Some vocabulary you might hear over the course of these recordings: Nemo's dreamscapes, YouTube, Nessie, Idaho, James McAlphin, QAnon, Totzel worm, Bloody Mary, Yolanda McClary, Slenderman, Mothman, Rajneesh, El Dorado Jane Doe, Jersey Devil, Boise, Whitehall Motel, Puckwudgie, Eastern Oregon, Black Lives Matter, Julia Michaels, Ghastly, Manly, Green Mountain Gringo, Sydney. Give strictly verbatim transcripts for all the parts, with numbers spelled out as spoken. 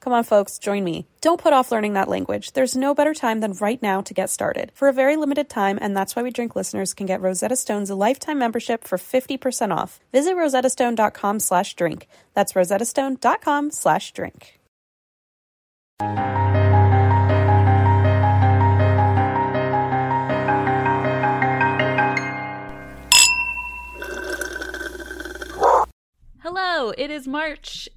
Come on, folks, join me. Don't put off learning that language. There's no better time than right now to get started. For a very limited time, and that's why We Drink listeners can get Rosetta Stone's lifetime membership for fifty percent off. Visit rosettastone.com slash drink. That's rosettastone.com slash drink. Hello, it is March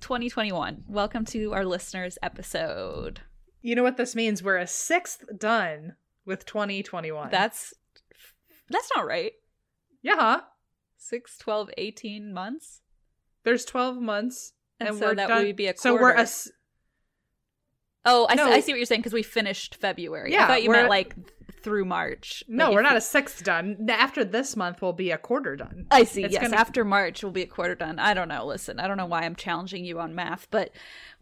twenty twenty-one. Welcome to our listeners episode. You know what this means? We're a sixth done with twenty twenty-one. That's that's not right. Yeah. six, twelve, eighteen months. There's twelve months. And, and so we're that done. Would be a quarter. So we're a... Oh, I, no. see, I see what you're saying, because we finished February. Yeah, I thought you meant like through March. No, like we're not we... a sixth done. After this month, we'll be a quarter done. I see. It's yes, gonna... after March, we'll be a quarter done. I don't know. Listen, I don't know why I'm challenging you on math, but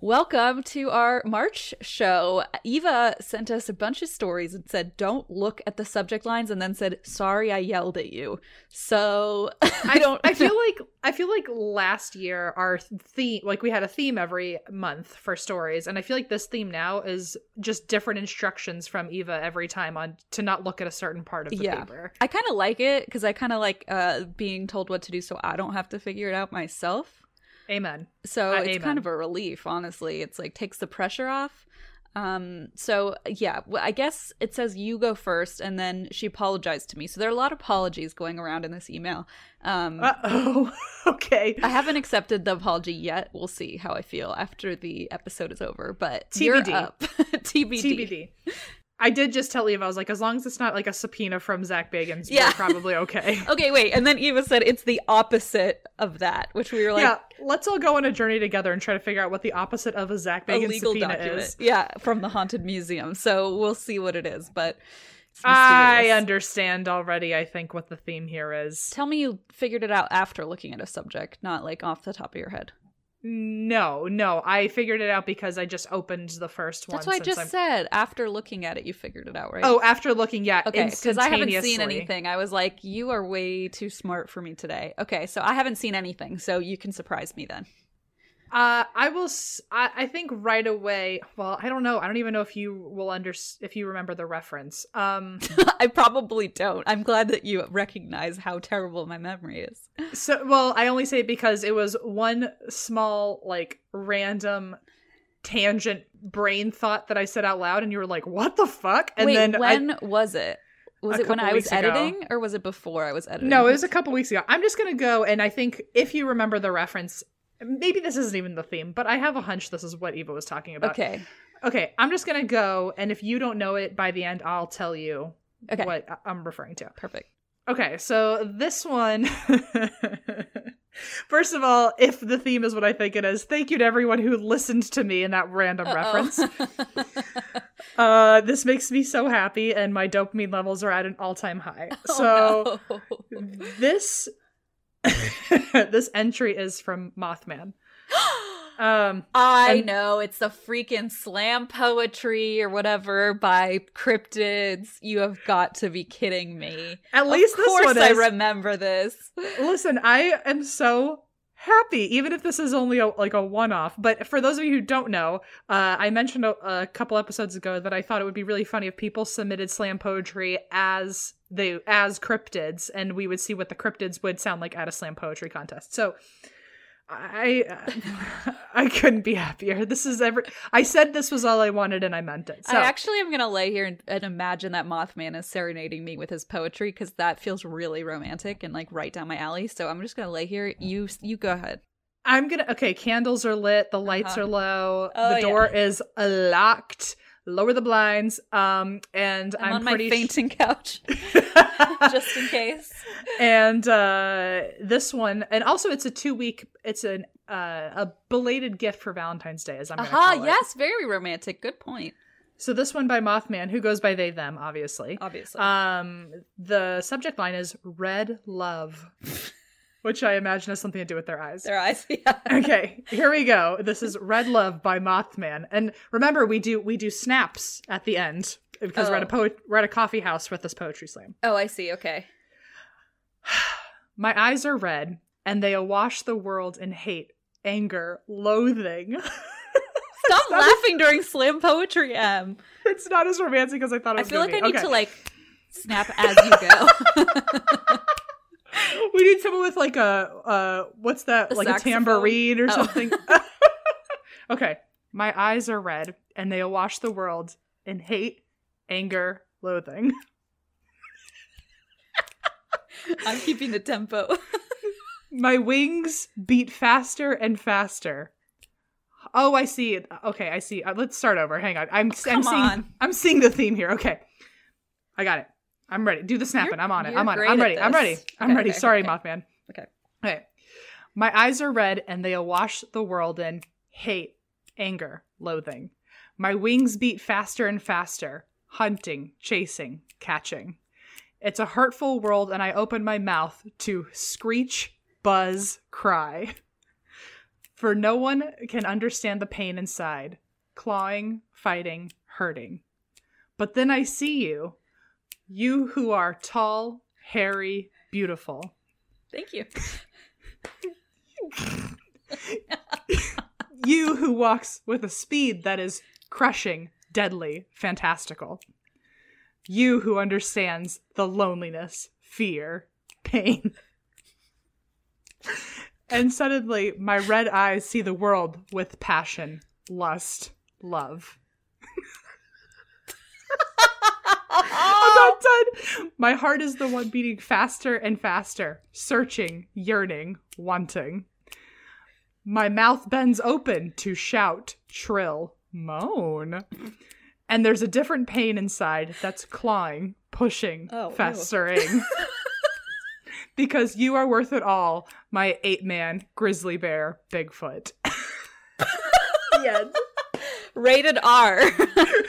welcome to our March show. Eva sent us a bunch of stories and said, don't look at the subject lines, and then said, sorry, I yelled at you. So I don't. I feel like I feel like last year our theme, like we had a theme every month for stories, and I feel like this theme now is just different instructions from Eva every time on. To not look at a certain part of the yeah. paper. I kind of like it because I kind of like uh, being told what to do so I don't have to figure it out myself. Amen. So uh, it's amen. Kind of a relief, honestly. It's like takes the pressure off. Um, so yeah, well, I guess it says you go first, and then she apologized to me. So there are a lot of apologies going around in this email. Um, Uh-oh. Okay. I haven't accepted the apology yet. We'll see how I feel after the episode is over. But T B D. You're up. T B D. T B D. I did just tell Eva, I was like, as long as it's not like a subpoena from Zach Bagans, yeah. we're probably okay. Okay, wait. And then Eva said it's the opposite of that, which we were like. Yeah, let's all go on a journey together and try to figure out what the opposite of a Zach Bagans legal subpoena document. Is. Yeah, from the Haunted Museum. So we'll see what it is, but it's I understand already, I think, what the theme here is. Tell me you figured it out after looking at a subject, not like off the top of your head. No, no. I figured it out because I just opened the first one. That's what I just I'm... said. After looking at it, you figured it out, right? Oh, after looking, yeah, okay, because I haven't seen anything. I was like, you are way too smart for me today. Okay, so I haven't seen anything, so you can surprise me then. Uh, I will, s- I-, I think right away, well, I don't know. I don't even know if you will under- if you remember the reference. Um, I probably don't. I'm glad that you recognize how terrible my memory is. So, well, I only say it because it was one small, like, random tangent brain thought that I said out loud, and you were like, what the fuck? And Wait, then when I- was it? Was it when I was editing ago. Or was it before I was editing? No, it was a couple weeks ago. I'm just going to go, and I think if you remember the reference, maybe this isn't even the theme, but I have a hunch this is what Eva was talking about. Okay. Okay, I'm just going to go, and if you don't know it by the end, I'll tell you okay. what I'm referring to. Perfect. Okay, so this one, first of all, if the theme is what I think it is, thank you to everyone who listened to me in that random Uh-oh. reference. uh, this makes me so happy, and my dopamine levels are at an all-time high. Oh, so no. this... This entry is from Mothman. Um, I and- know. It's the freaking slam poetry or whatever by cryptids. You have got to be kidding me. At least this one is. Of course I remember this. Listen, I am so happy, even if this is only a, like a one-off. But for those of you who don't know, uh, I mentioned a, a couple episodes ago that I thought it would be really funny if people submitted slam poetry as... They as cryptids, and we would see what the cryptids would sound like at a slam poetry contest. So I uh, I couldn't be happier. This is every. I said this was all I wanted, and I meant it. So. I actually am gonna lay here and, and imagine that Mothman is serenading me with his poetry, because that feels really romantic and like right down my alley. So I'm just gonna lay here. You you go ahead. I'm gonna. Okay, candles are lit. The lights uh-huh. are low. Oh, the door yeah. is locked. Lower the blinds, um, and I'm, I'm on pretty my fainting sh- couch, just in case. And uh, this one, and also it's a two-week, it's an uh, a belated gift for Valentine's Day, as I'm going to call it. Yes, very romantic. Good point. So this one by Mothman, who goes by they, them, obviously. Obviously. Um, the subject line is Red Love, which I imagine has something to do with their eyes. Their eyes, yeah. Okay, here we go. This is Red Love by Mothman. And remember, we do we do snaps at the end because oh. we're, at a po- we're at a coffee house with this poetry slam. Oh, I see. Okay. My eyes are red, and they awash the world in hate, anger, loathing. Stop laughing as- during slam poetry, Em. It's not as romantic as I thought it was I feel like be. I need okay. to, like, snap as you go. We need someone with like a, uh, what's that, a like saxophone? A tambourine or oh. something. Okay. My eyes are red, and they awash the world in hate, anger, loathing. I'm keeping the tempo. My wings beat faster and faster. Oh, I see it. Okay, I see. Uh, let's start over. Hang on. I'm, oh, I'm seeing. On. I'm seeing the theme here. Okay, I got it. I'm ready. Do the snapping. You're, I'm on it. I'm on it. I'm ready. I'm ready. I'm okay, ready. Okay, Sorry, okay. Mothman. Okay. Okay. My eyes are red, and they awash the world in hate, anger, loathing. My wings beat faster and faster, hunting, chasing, catching. It's a hurtful world, and I open my mouth to screech, buzz, cry. For no one can understand the pain inside, clawing, fighting, hurting. But then I see you. You who are tall, hairy, beautiful. Thank you. You who walks with a speed that is crushing, deadly, fantastical. You who understands the loneliness, fear, pain. And suddenly, my red eyes see the world with passion, lust, love. I'm not done. My heart is the one beating faster and faster, searching, yearning, wanting. My mouth bends open to shout, trill, moan. And there's a different pain inside that's clawing, pushing, oh, festering. Because you are worth it all, my ape-man, grizzly bear, Bigfoot. Yes. Rated R.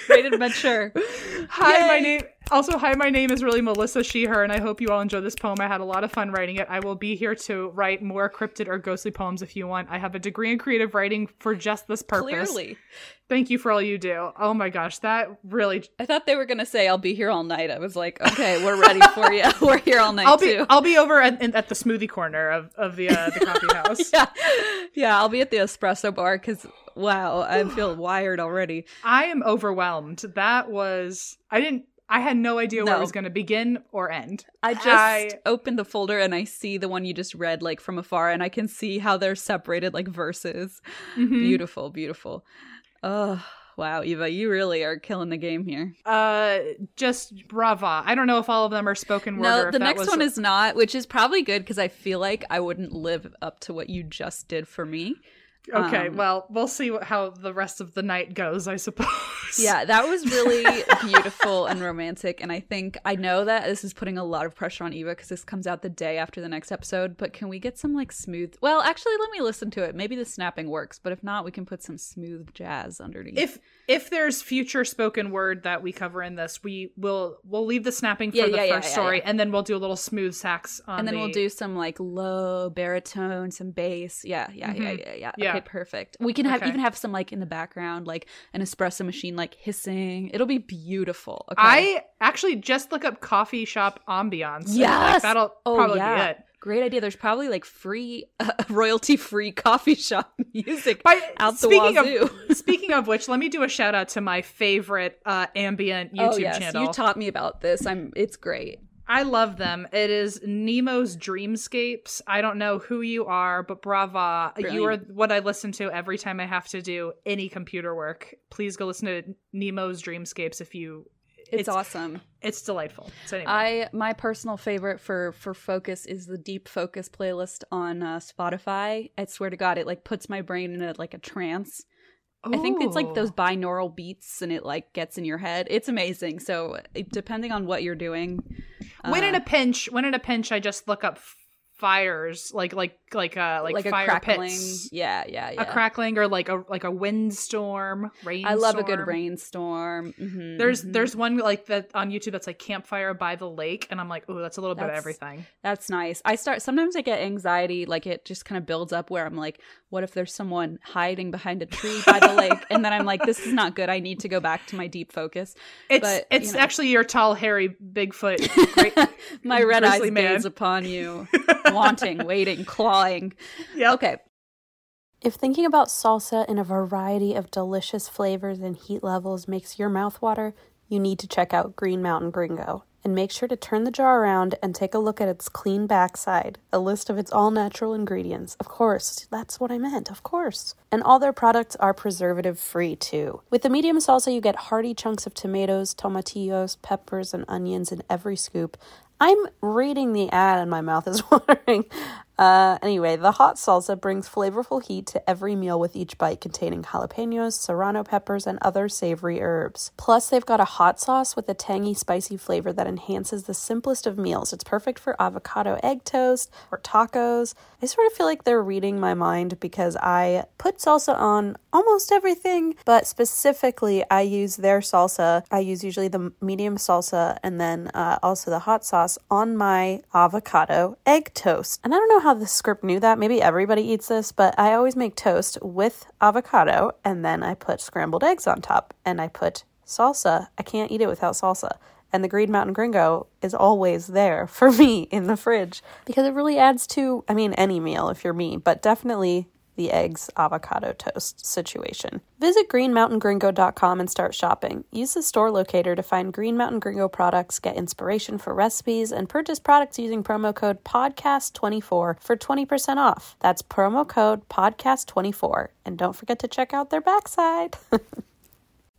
Rated mature. Hi, Yay. my name. Also, hi, my name is really Melissa She, Her, and I hope you all enjoy this poem. I had a lot of fun writing it. I will be here to write more cryptid or ghostly poems if you want. I have a degree in creative writing for just this purpose. Clearly. Thank you for all you do. Oh my gosh, that really. I thought they were gonna say I'll be here all night. I was like, okay, we're ready for you. We're here all night I'll be, too. I'll be over at, at the smoothie corner of of the uh, the coffee house. yeah, yeah, I'll be at the espresso bar because. Wow, I feel wired already. I am overwhelmed. That was I didn't I had no idea no. where it was going to begin or end. I just I, opened the folder and I see the one you just read like from afar, and I can see how they're separated like verses. Mm-hmm. Beautiful, beautiful. Oh, wow, Eva, you really are killing the game here. Uh just brava. I don't know if all of them are spoken word. No, or if the that next was... one is not, which is probably good because I feel like I wouldn't live up to what you just did for me. Okay, um, well, we'll see how the rest of the night goes, I suppose. Yeah, that was really beautiful and romantic. And I think I know that this is putting a lot of pressure on Eva because this comes out the day after the next episode. But can we get some like smooth? Well, actually, let me listen to it. Maybe the snapping works. But if not, we can put some smooth jazz underneath. If if there's future spoken word that we cover in this, we will we'll leave the snapping for yeah, the yeah, first yeah, story. Yeah, yeah. And then we'll do a little smooth sax on And then the... we'll do some like low baritone, some bass. Yeah, yeah, mm-hmm. yeah, yeah, yeah. yeah. Okay, perfect. We can have okay. even have some like in the background, like an espresso machine, like hissing. It'll be beautiful. Okay? I actually just look up coffee shop ambiance. Yes, like, that'll oh, probably yeah. be it. Great idea. There's probably like free, uh, royalty-free coffee shop music By, out the wazoo. Of, speaking of which, let me do a shout out to my favorite uh, ambient YouTube oh, yes. channel. You taught me about this. I'm. It's great. I love them. It is Nemo's Dreamscapes. I don't know who you are, but brava. Brilliant. You are what I listen to every time I have to do any computer work. Please go listen to Nemo's Dreamscapes if you... It's, it's awesome. It's delightful. So anyway. I my personal favorite for for focus is the Deep Focus playlist on uh, Spotify. I swear to God, it like puts my brain in a, like a trance. Ooh. I think it's like those binaural beats and it like gets in your head. It's amazing. So depending on what you're doing. When uh, in a pinch, when in a pinch, I just look up fires, like like like uh like, like fire a crackling, pits. Yeah, yeah, yeah. A crackling or like a like a windstorm, rainstorm. I love a good rainstorm. Mm-hmm, there's mm-hmm. there's one like that on YouTube that's like campfire by the lake, and I'm like, oh, that's a little that's, bit of everything. That's nice. I start sometimes I get anxiety, like it just kind of builds up where I'm like, what if there's someone hiding behind a tree by the lake? And then I'm like, this is not good. I need to go back to my deep focus. It's but, it's you know. Actually your tall, hairy, Bigfoot. Great, my red eyes gaze upon you, wanting, waiting, clawing. Yeah. Okay. If thinking about salsa in a variety of delicious flavors and heat levels makes your mouth water, you need to check out Green Mountain Gringo. And make sure to turn the jar around and take a look at its clean backside. A list of its all-natural ingredients. Of course, that's what I meant, of course. And all their products are preservative-free, too. With the medium salsa, you get hearty chunks of tomatoes, tomatillos, peppers, and onions in every scoop. I'm reading the ad and my mouth is watering. Uh, anyway, the hot salsa brings flavorful heat to every meal with each bite, containing jalapenos, serrano peppers, and other savory herbs. Plus, they've got a hot sauce with a tangy, spicy flavor that enhances the simplest of meals. It's perfect for avocado egg toast or tacos. I sort of feel like they're reading my mind because I put salsa on almost everything, but specifically I use their salsa. I use usually the medium salsa and then uh, also the hot sauce on my avocado egg toast. And I don't know how the script knew that. Maybe everybody eats this, but I always make toast with avocado and then I put scrambled eggs on top and I put salsa. I can't eat it without salsa. And the Green Mountain Gringo is always there for me in the fridge because it really adds to, I mean, any meal if you're me, but definitely the eggs avocado toast situation. Visit green mountain gringo dot com and start shopping. Use the store locator to find Green Mountain Gringo products, get inspiration for recipes, and purchase products using promo code podcast twenty-four for twenty percent off. That's promo code podcast twenty-four. And don't forget to check out their backside.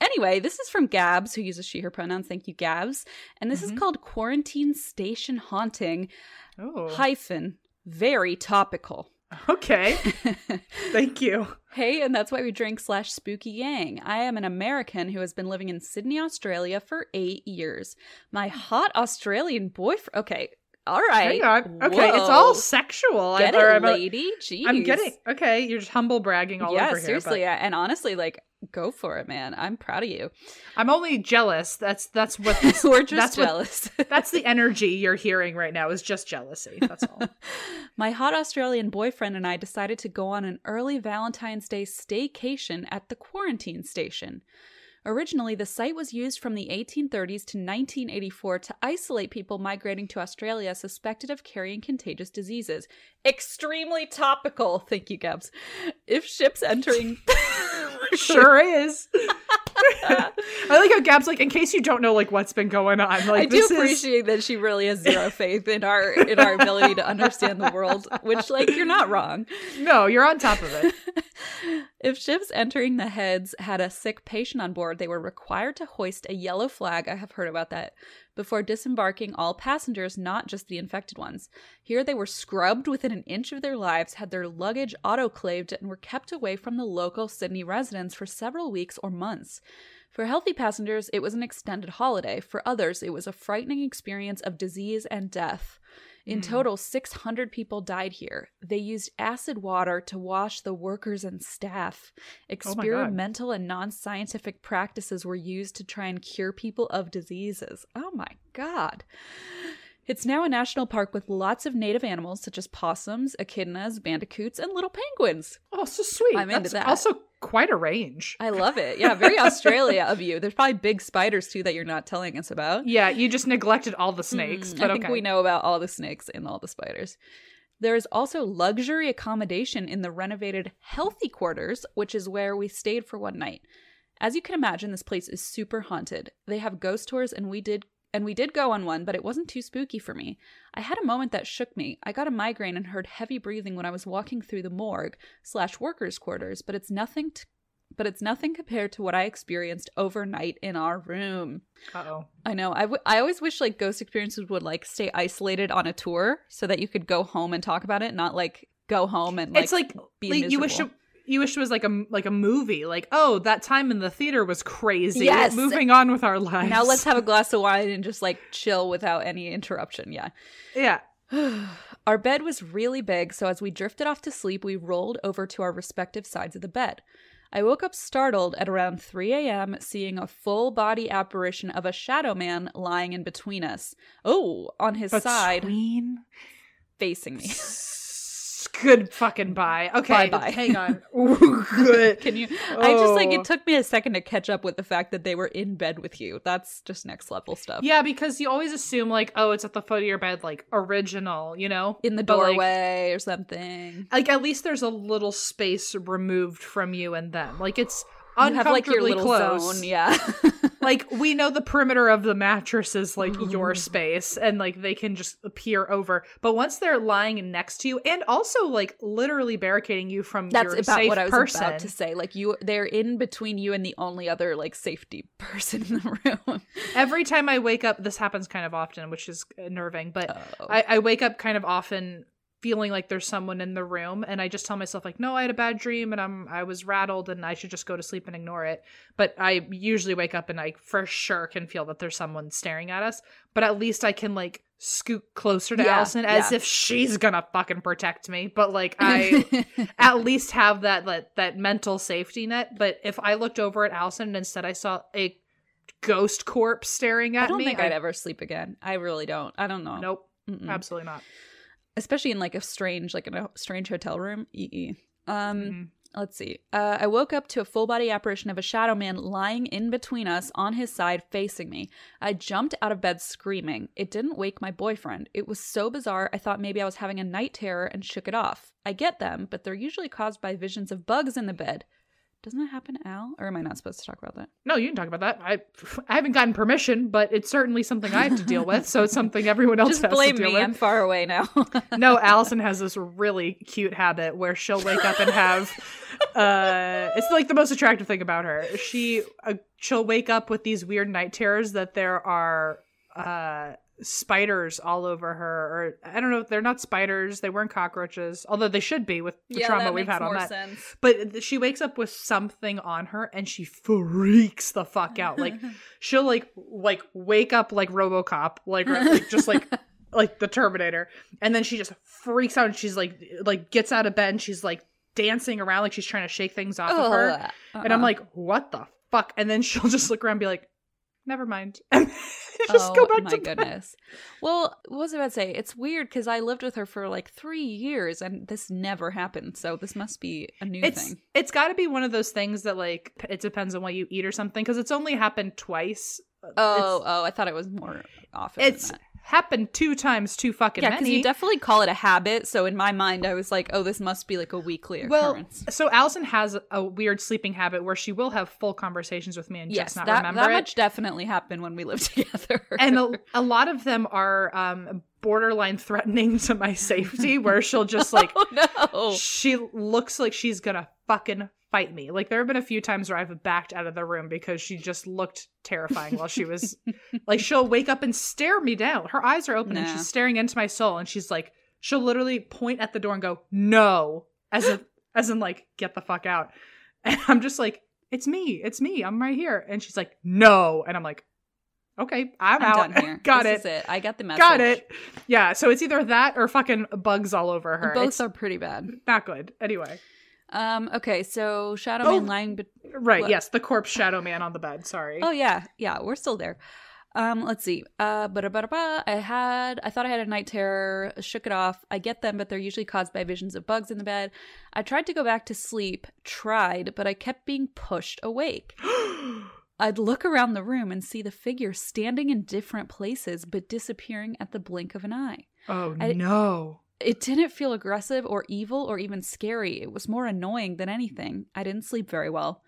Anyway, this is from Gabs, who uses she, her pronouns. Thank you, Gabs. And this mm-hmm. is called Quarantine Station Haunting, oh. hyphen, very topical. Okay. Thank you. Hey, and that's why we drink slash spooky yang. I am an American who has been living in Sydney, Australia for eight years. My hot Australian boyfriend. Okay. All right. Hang on. Okay. Whoa. It's all sexual. Get I, it, I'm lady. A, Jeez. I'm getting. Okay. You're just humble bragging all yeah, over here. Yeah, seriously. But... And honestly, like, go for it, man. I'm proud of you. I'm only jealous. That's that's what this, we're just that's jealous. What, that's the energy you're hearing right now is just jealousy. That's all. My hot Australian boyfriend and I decided to go on an early Valentine's Day staycation at the Quarantine Station. Originally, the site was used from the eighteen thirties to nineteen eighty-four to isolate people migrating to Australia suspected of carrying contagious diseases. Extremely topical. Thank you, Gabs. If ships entering... Sure is. I like how Gab's like, in case you don't know, like, what's been going on. Like, I do this appreciate is... that she really has zero faith in our in our ability to understand the world, which, like, you're not wrong. No, you're on top of it. If ships entering the heads had a sick patient on board, they were required to hoist a yellow flag, I have heard about that, before disembarking all passengers, not just the infected ones. Here they were scrubbed within an inch of their lives, had their luggage autoclaved, and were kept away from the local Sydney residents for several weeks or months. For healthy passengers, it was an extended holiday. For others, it was a frightening experience of disease and death. In total, six hundred people died here. They used acid water to wash the workers and staff. Experimental oh and non-scientific practices were used to try and cure people of diseases. Oh my God. It's now a national park with lots of native animals such as possums, echidnas, bandicoots, and little penguins. Oh, so sweet. I'm That's into that. Also quite a range. I love it. Yeah, very Australia of you. There's probably big spiders too that you're not telling us about. Yeah, you just neglected all the snakes. Mm, but I think okay. we know about all the snakes and all the spiders. There is also luxury accommodation in the renovated Healthy Quarters, which is where we stayed for one night. As you can imagine, this place is super haunted. They have ghost tours, and we did and we did go on one, but it wasn't too spooky for me. I had a moment that shook me. I got a migraine and heard heavy breathing when I was walking through the morgue slash workers' quarters, but it's nothing t- but it's nothing compared to what I experienced overnight in our room. Uh-oh. I know. I, w- I always wish, like, ghost experiences would, like, stay isolated on a tour so that you could go home and talk about it, not, like, go home and, like, it's like be like miserable. You wish it- You wish it was like a, like a movie. Like, oh, that time in the theater was crazy. Yes. Moving on with our lives. Now let's have a glass of wine and just, like, chill without any interruption. Yeah. Yeah. Our bed was really big, so as we drifted off to sleep, we rolled over to our respective sides of the bed. I woke up startled at around three a.m. seeing a full-body apparition of a shadow man lying in between us. Oh, on his between? side. Facing me. Good fucking bye. Okay, bye-bye. Hang on. Ooh, good. Can you? Oh. I just, like, it took me a second to catch up with the fact that they were in bed with you. That's just next level stuff. Yeah, because you always assume, like, oh, it's at the foot of your bed, like, original, you know, in the doorway, like, or something. Like, at least there's a little space removed from you and them. Like, it's uncomfortably you have, like, your close. Zone, yeah. Like, we know the perimeter of the mattress is, like, mm. your space, and, like, they can just peer over. But once they're lying next to you, and also, like, literally barricading you from That's your safe person. That's about what I was person, about to say. Like, you, they're in between you and the only other, like, safety person in the room. Every time I wake up, this happens kind of often, which is unnerving, but oh. I, I wake up kind of often feeling like there's someone in the room, and I just tell myself, like, no, I had a bad dream and I'm I was rattled and I should just go to sleep and ignore it. But I usually wake up and I for sure can feel that there's someone staring at us, but at least I can, like, scoot closer to yeah, Allison as yeah. if she's gonna fucking protect me. But, like, I at least have that, that that mental safety net. But if I looked over at Allison and instead I saw a ghost corpse staring at me, I don't me, think I'd I, ever sleep again. I really don't. I don't know. Nope. Mm-mm. Absolutely not. Especially in, like, a strange, like, in a strange hotel room. E-e. Um, mm-hmm. Let's see. Uh, I woke up to a full-body apparition of a shadow man lying in between us on his side facing me. I jumped out of bed screaming. It didn't wake my boyfriend. It was so bizarre, I thought maybe I was having a night terror and shook it off. I get them, but they're usually caused by visions of bugs in the bed. Doesn't that happen, Al? Or am I not supposed to talk about that? No, you can talk about that. I I haven't gotten permission, but it's certainly something I have to deal with, so it's something everyone else Just has to deal me. with. Just blame me. I'm far away now. No, Allison has this really cute habit where she'll wake up and have... Uh, it's, like, the most attractive thing about her. She, uh, she'll wake up with these weird night terrors that there are... Uh, spiders all over her, or I don't know, they're not spiders, they weren't cockroaches, although they should be with the yeah, trauma we've had on that sense. But she wakes up with something on her and she freaks the fuck out. Like, she'll like like wake up like RoboCop, like, like just like like the Terminator, and then she just freaks out and she's like like gets out of bed and she's like dancing around like she's trying to shake things off oh, of her uh-uh. and I'm like, what the fuck? And then she'll just look around and be like, never mind. And just oh, go back my to my goodness. Well, what was I about to say? It's weird because I lived with her for like three years and this never happened. So this must be a new it's, thing. It's got to be one of those things that like it depends on what you eat or something because it's only happened twice. Oh, it's, oh, I thought it was more often. It's than that. Happened two times too fucking yeah, many. Yeah, because you definitely call it a habit. So in my mind, I was like, oh, this must be like a weekly occurrence. Well, so Allison has a weird sleeping habit where she will have full conversations with me and yes, just not that, remember that it. Yes, that much definitely happened when we lived together. And a, a lot of them are um, borderline threatening to my safety where she'll just like, oh, no. She looks like she's going to fucking fight me. Like there have been a few times where I've backed out of the room because she just looked terrifying while she was like she'll wake up and stare me down. Her eyes are open nah. and she's staring into my soul and she's like she'll literally point at the door and go no as if as in like get the fuck out. And I'm just like it's me, it's me, I'm right here. And she's like no, and I'm like okay, I'm, I'm out. Done here. Got this it. Is it. I got the message. Got it. Yeah, so it's either that or fucking bugs all over her. Both it's are pretty bad. Not good. Anyway. Um, okay, so Shadow oh, Man lying... Be- right, what? Yes, the corpse Shadow Man on the bed, sorry. Oh, yeah, yeah, we're still there. Um, let's see. Uh, I had, I thought I had a night terror, shook it off. I get them, but they're usually caused by visions of bugs in the bed. I tried to go back to sleep, tried, but I kept being pushed awake. I'd look around the room and see the figure standing in different places, but disappearing at the blink of an eye. Oh, I- no. It didn't feel aggressive or evil or even scary. It was more annoying than anything. I didn't sleep very well.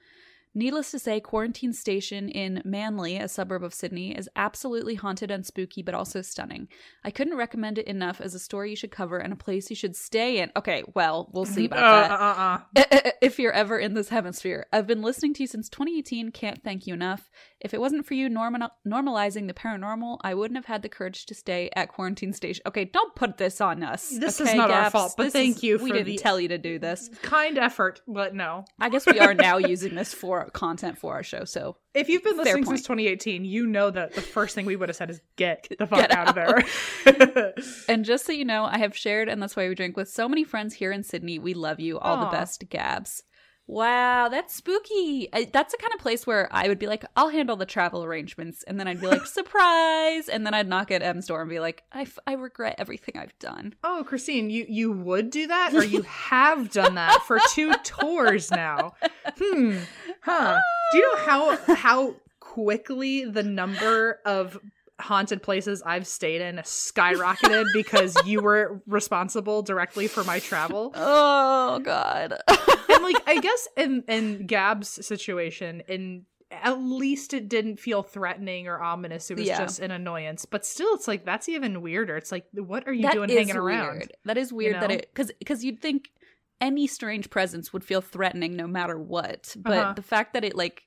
Needless to say, Quarantine Station in Manly, a suburb of Sydney, is absolutely haunted and spooky, but also stunning. I couldn't recommend it enough as a story you should cover and a place you should stay in. Okay, well, we'll see about uh, that. Uh, uh. If you're ever in this hemisphere. I've been listening to you since twenty eighteen. Can't thank you enough. If it wasn't for you norm- normalizing the paranormal, I wouldn't have had the courage to stay at Quarantine Station. Okay, don't put this on us. This okay, is not Gaps? Our fault, but this thank is, you for we didn't the tell you to do this. Kind effort, but no. I guess we are now using this for content for our show. So if you've been listening point. Since twenty eighteen, you know that the first thing we would have said is get the fuck get out. out of there. And just so you know, I have shared And That's Why We Drink with so many friends here in Sydney. We love you. All Aww. The best, Gabs. Wow, that's spooky. I, that's the kind of place where I would be like, I'll handle the travel arrangements. And then I'd be like, surprise. And then I'd knock at M's door and be like, I, f- I regret everything I've done. Oh, Christine, you, you would do that? Or you have done that for two tours now? Hmm. Huh. Do you know how how quickly the number of haunted places I've stayed in skyrocketed because you were responsible directly for my travel? Oh, God. And like, I guess in, in Gab's situation, in at least it didn't feel threatening or ominous. It was yeah. just an annoyance. But still, it's like, that's even weirder. It's like, what are you that doing hanging weird. Around? That is weird. You know? That it, because because you'd think any strange presence would feel threatening no matter what. But uh-huh. the fact that it like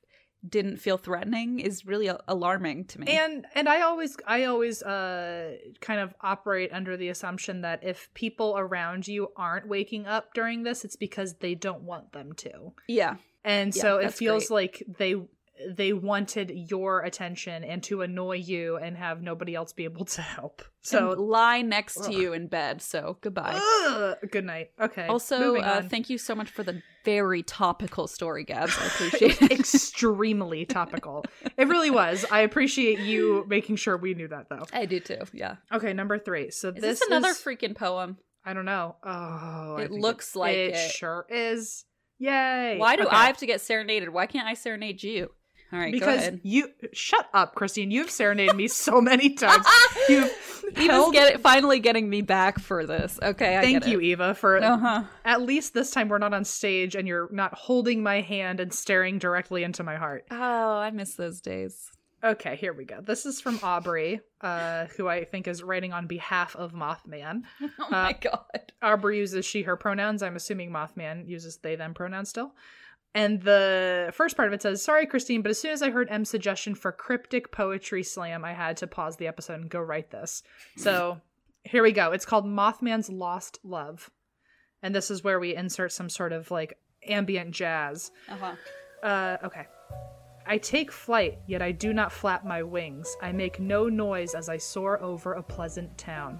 didn't feel threatening is really a- alarming to me. And and I always I always uh kind of operate under the assumption that if people around you aren't waking up during this, it's because they don't want them to. Yeah. And yeah, so it feels great. Like they they wanted your attention and to annoy you and have nobody else be able to help. So and lie next ugh. To you in bed. So goodbye. Ugh. Good night. Okay. Also, uh, thank you so much for the very topical story, Gabs. I appreciate it. Extremely topical. It really was. I appreciate you making sure we knew that though. I do too. Yeah. Okay. Number three. So is this, this another is... freaking poem. I don't know. Oh, it looks it, like it. It sure is. Yay. Why do okay. I have to get serenaded? Why can't I serenade you? All right, because go ahead. You shut up, Christine. You've serenaded me so many times. You've Eva's get, finally getting me back for this. Okay, I thank get you, it. Eva, for uh-huh. at least this time we're not on stage and you're not holding my hand and staring directly into my heart. Oh, I miss those days. Okay, here we go. This is from Aubrey, uh, who I think is writing on behalf of Mothman. Oh my uh, God. Aubrey uses she, her pronouns. I'm assuming Mothman uses they, them pronouns still. And the first part of it says, sorry, Christine, but as soon as I heard M's suggestion for cryptic poetry slam, I had to pause the episode and go write this. So here we go. It's called Mothman's Lost Love. And this is where we insert some sort of like ambient jazz. Uh-huh. Uh, okay. I take flight, yet I do not flap my wings. I make no noise as I soar over a pleasant town.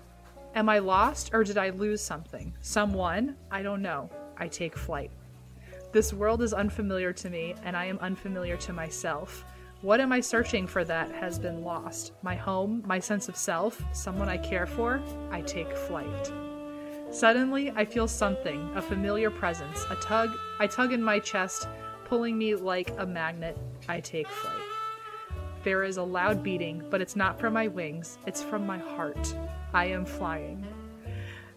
Am I lost or did I lose something? Someone? I don't know. I take flight. This world is unfamiliar to me, and I am unfamiliar to myself. What am I searching for that has been lost? My home, my sense of self, someone I care for. I take flight. Suddenly, I feel something, a familiar presence, a tug. I tug in my chest, pulling me like a magnet. I take flight. There is a loud beating, but it's not from my wings. It's from my heart. I am flying.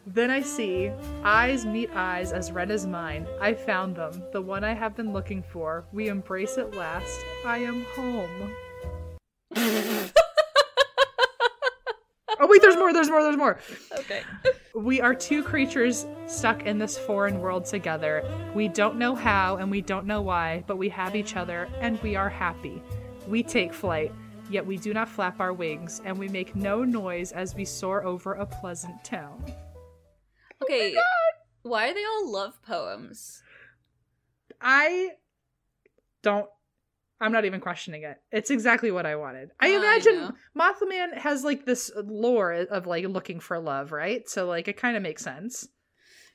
Then I see, eyes meet eyes as red as mine. I found them, the one I have been looking for. We embrace at last. I am home. Oh wait, there's more, there's more, there's more. Okay. We are two creatures stuck in this foreign world together. We don't know how and we don't know why, but we have each other and we are happy. We take flight, yet we do not flap our wings, and we make no noise as we soar over a pleasant town. Okay, why are they all love poems? I don't, I'm not even questioning it. It's exactly what I wanted. I uh, imagine I Mothman has like this lore of like looking for love, right? So like it kind of makes sense.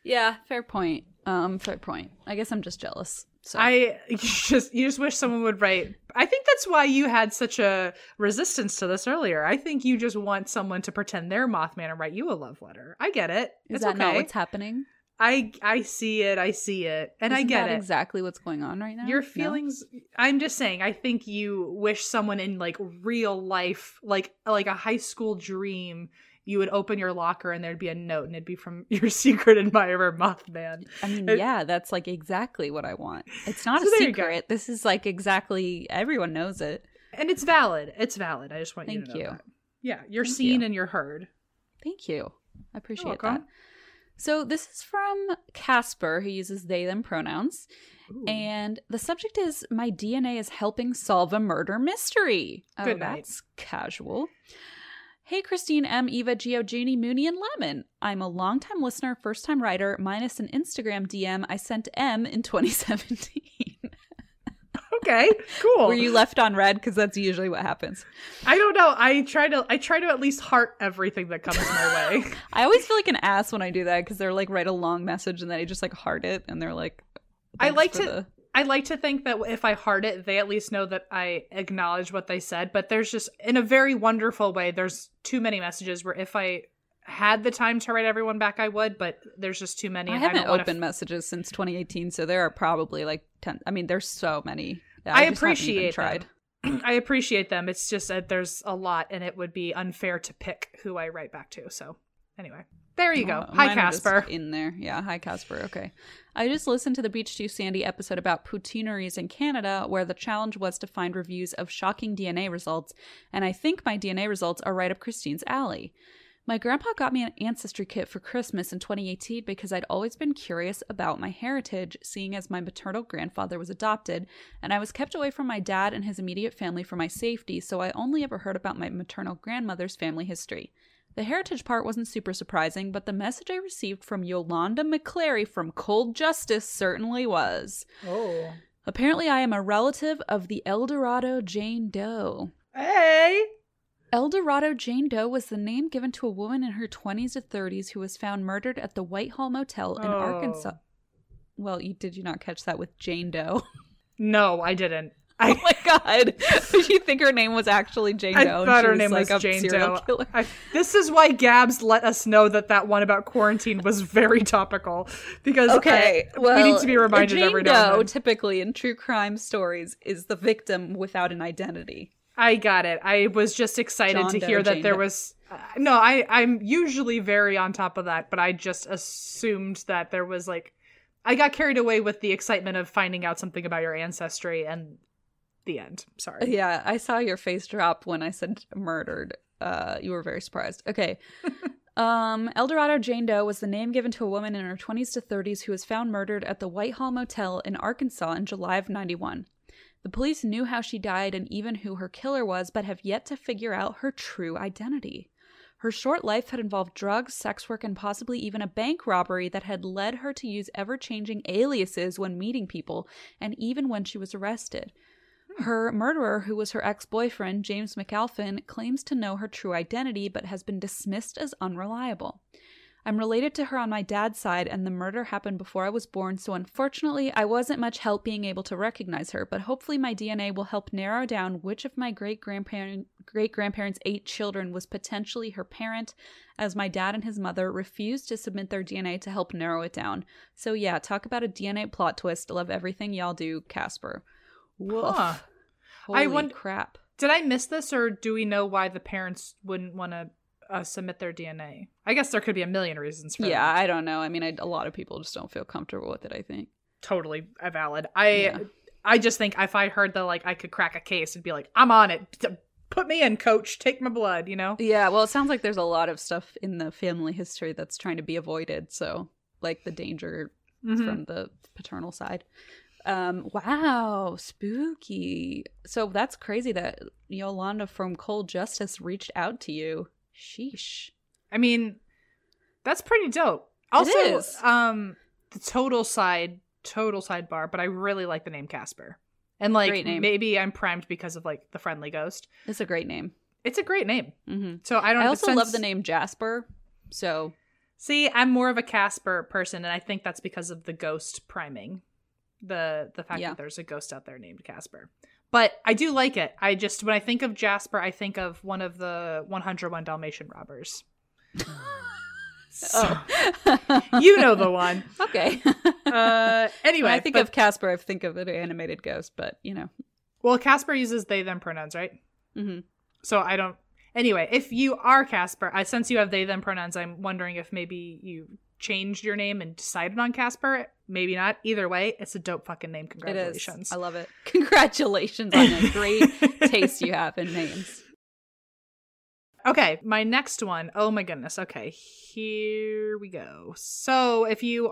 Yeah, fair point. Um, fair point. I guess I'm just jealous. So. I you just you just wish someone would write. I think that's why you had such a resistance to this earlier. I think you just want someone to pretend they're Mothman and write you a love letter. I get it. Is it's that okay. Not what's happening? I I see it. I see it, and Isn't I get that it. Exactly what's going on right now. Your feelings. No? I'm just saying. I think you wish someone in like real life, like like a high school dream. You would open your locker and there'd be a note and it'd be from your secret admirer, Mothman. I mean, it, yeah, that's like exactly what I want. It's not so a secret. This is like exactly, everyone knows it. And it's valid. It's valid. I just want Thank you to know you. That. Yeah, you're Thank seen you. And you're heard. Thank you. I appreciate that. So this is from Casper, who uses they, them pronouns. Ooh. And the subject is, my D N A is helping solve a murder mystery. Good oh, night. That's casual. Hey, Christine, M, Eva, Gio, Junie, Mooney, and Lemon. I'm a longtime listener, first-time writer, minus an Instagram D M I sent M in twenty seventeen. Okay, cool. Were you left on red? Because that's usually what happens. I don't know. I try to I try to at least heart everything that comes my way. I always feel like an ass when I do that because they're like, write a long message and then I just like heart it and they're like, I like to... The- I like to think that if I heart it, they at least know that I acknowledge what they said. But there's just, in a very wonderful way, there's too many messages where if I had the time to write everyone back, I would. But there's just too many. I haven't I don't opened f- messages since twenty eighteen. So there are probably like ten. I mean, there's so many. Yeah, I, I appreciate tried. I appreciate them. It's just that there's a lot and it would be unfair to pick who I write back to. So anyway. There you go. Oh, hi, Casper. In there. Yeah. Hi, Casper. Okay. I just listened to the Beach Too Sandy episode about poutineries in Canada, where the challenge was to find reviews of shocking D N A results. And I think my D N A results are right up Christine's alley. My grandpa got me an ancestry kit for Christmas in twenty eighteen because I'd always been curious about my heritage, seeing as my maternal grandfather was adopted, and I was kept away from my dad and his immediate family for my safety, so I only ever heard about my maternal grandmother's family history. The heritage part wasn't super surprising, but the message I received from Yolanda McClary from Cold Justice certainly was. Oh. Apparently, I am a relative of the El Dorado Jane Doe. Hey! El Dorado Jane Doe was the name given to a woman in her twenties to thirties who was found murdered at the Whitehall Motel in oh. Arkansas. Well, you, did you not catch that with Jane Doe? No, I didn't. I, oh my god! Did you think her name was actually Jane Doe? I thought her was name like was Jane Doe. I, this is why Gabs let us know that that one about quarantine was very topical because okay, I, well, we need to be reminded every day. Jane Doe, typically in true crime stories, is the victim without an identity. I got it. I was just excited John to Doe, hear that Jane there Doe. Was. Uh, no, I I'm usually very on top of that, but I just assumed that there was like, I got carried away with the excitement of finding out something about your ancestry and. The end. Sorry. Yeah, I saw your face drop when I said murdered. Uh, you were very surprised. Okay. um, El Dorado Jane Doe was the name given to a woman in her twenties to thirties who was found murdered at the Whitehall Motel in Arkansas in July of ninety-one. The police knew how she died and even who her killer was, but have yet to figure out her true identity. Her short life had involved drugs, sex work, and possibly even a bank robbery that had led her to use ever-changing aliases when meeting people and even when she was arrested. Her murderer, who was her ex-boyfriend, James McAlphin, claims to know her true identity but has been dismissed as unreliable. I'm related to her on my dad's side, and the murder happened before I was born, so unfortunately I wasn't much help being able to recognize her, but hopefully my D N A will help narrow down which of my great-grandparent, great-grandparents' eight children was potentially her parent, as my dad and his mother refused to submit their D N A to help narrow it down. So yeah, talk about a D N A plot twist. Love everything y'all do, Casper. Woof. Huh. Holy I wonder- crap. Did I miss this, or do we know why the parents wouldn't want to uh, submit their D N A? I guess there could be a million reasons for that. Yeah, I don't know. I mean, I, a lot of people just don't feel comfortable with it, I think. Totally valid. I yeah. I just think if I heard that, like, I could crack a case and be like, I'm on it. Put me in, coach. Take my blood, you know? Yeah, well, it sounds like there's a lot of stuff in the family history that's trying to be avoided. So, like, the danger mm-hmm. from the paternal side. Um, wow, spooky. So that's crazy that Yolanda from Cold Justice reached out to you. Sheesh. I mean, that's pretty dope. Also, it is. um, the total side, total sidebar, but I really like the name Casper. And like, maybe I'm primed because of like the friendly ghost. It's a great name. It's a great name. Mm-hmm. So I don't I also sense- love the name Jasper. So see, I'm more of a Casper person. And I think that's because of the ghost priming. the the fact yeah. that there's a ghost out there named Casper. But I do like it. I just, when I think of Jasper, I think of one of the one hundred one Dalmatian robbers. So, oh. You know the one. Okay. Uh, anyway. When I think but, of Casper, I think of an animated ghost, but you know. Well, Casper uses they, them pronouns, right? Mm-hmm. So I don't, anyway, if you are Casper, I since you have they, them pronouns, I'm wondering if maybe you changed your name and decided on Casper. Maybe not. Either way, it's a dope fucking name. Congratulations. I love it. Congratulations on the great taste you have in names. Okay, my next one. Oh my goodness. Okay, here we go. So if you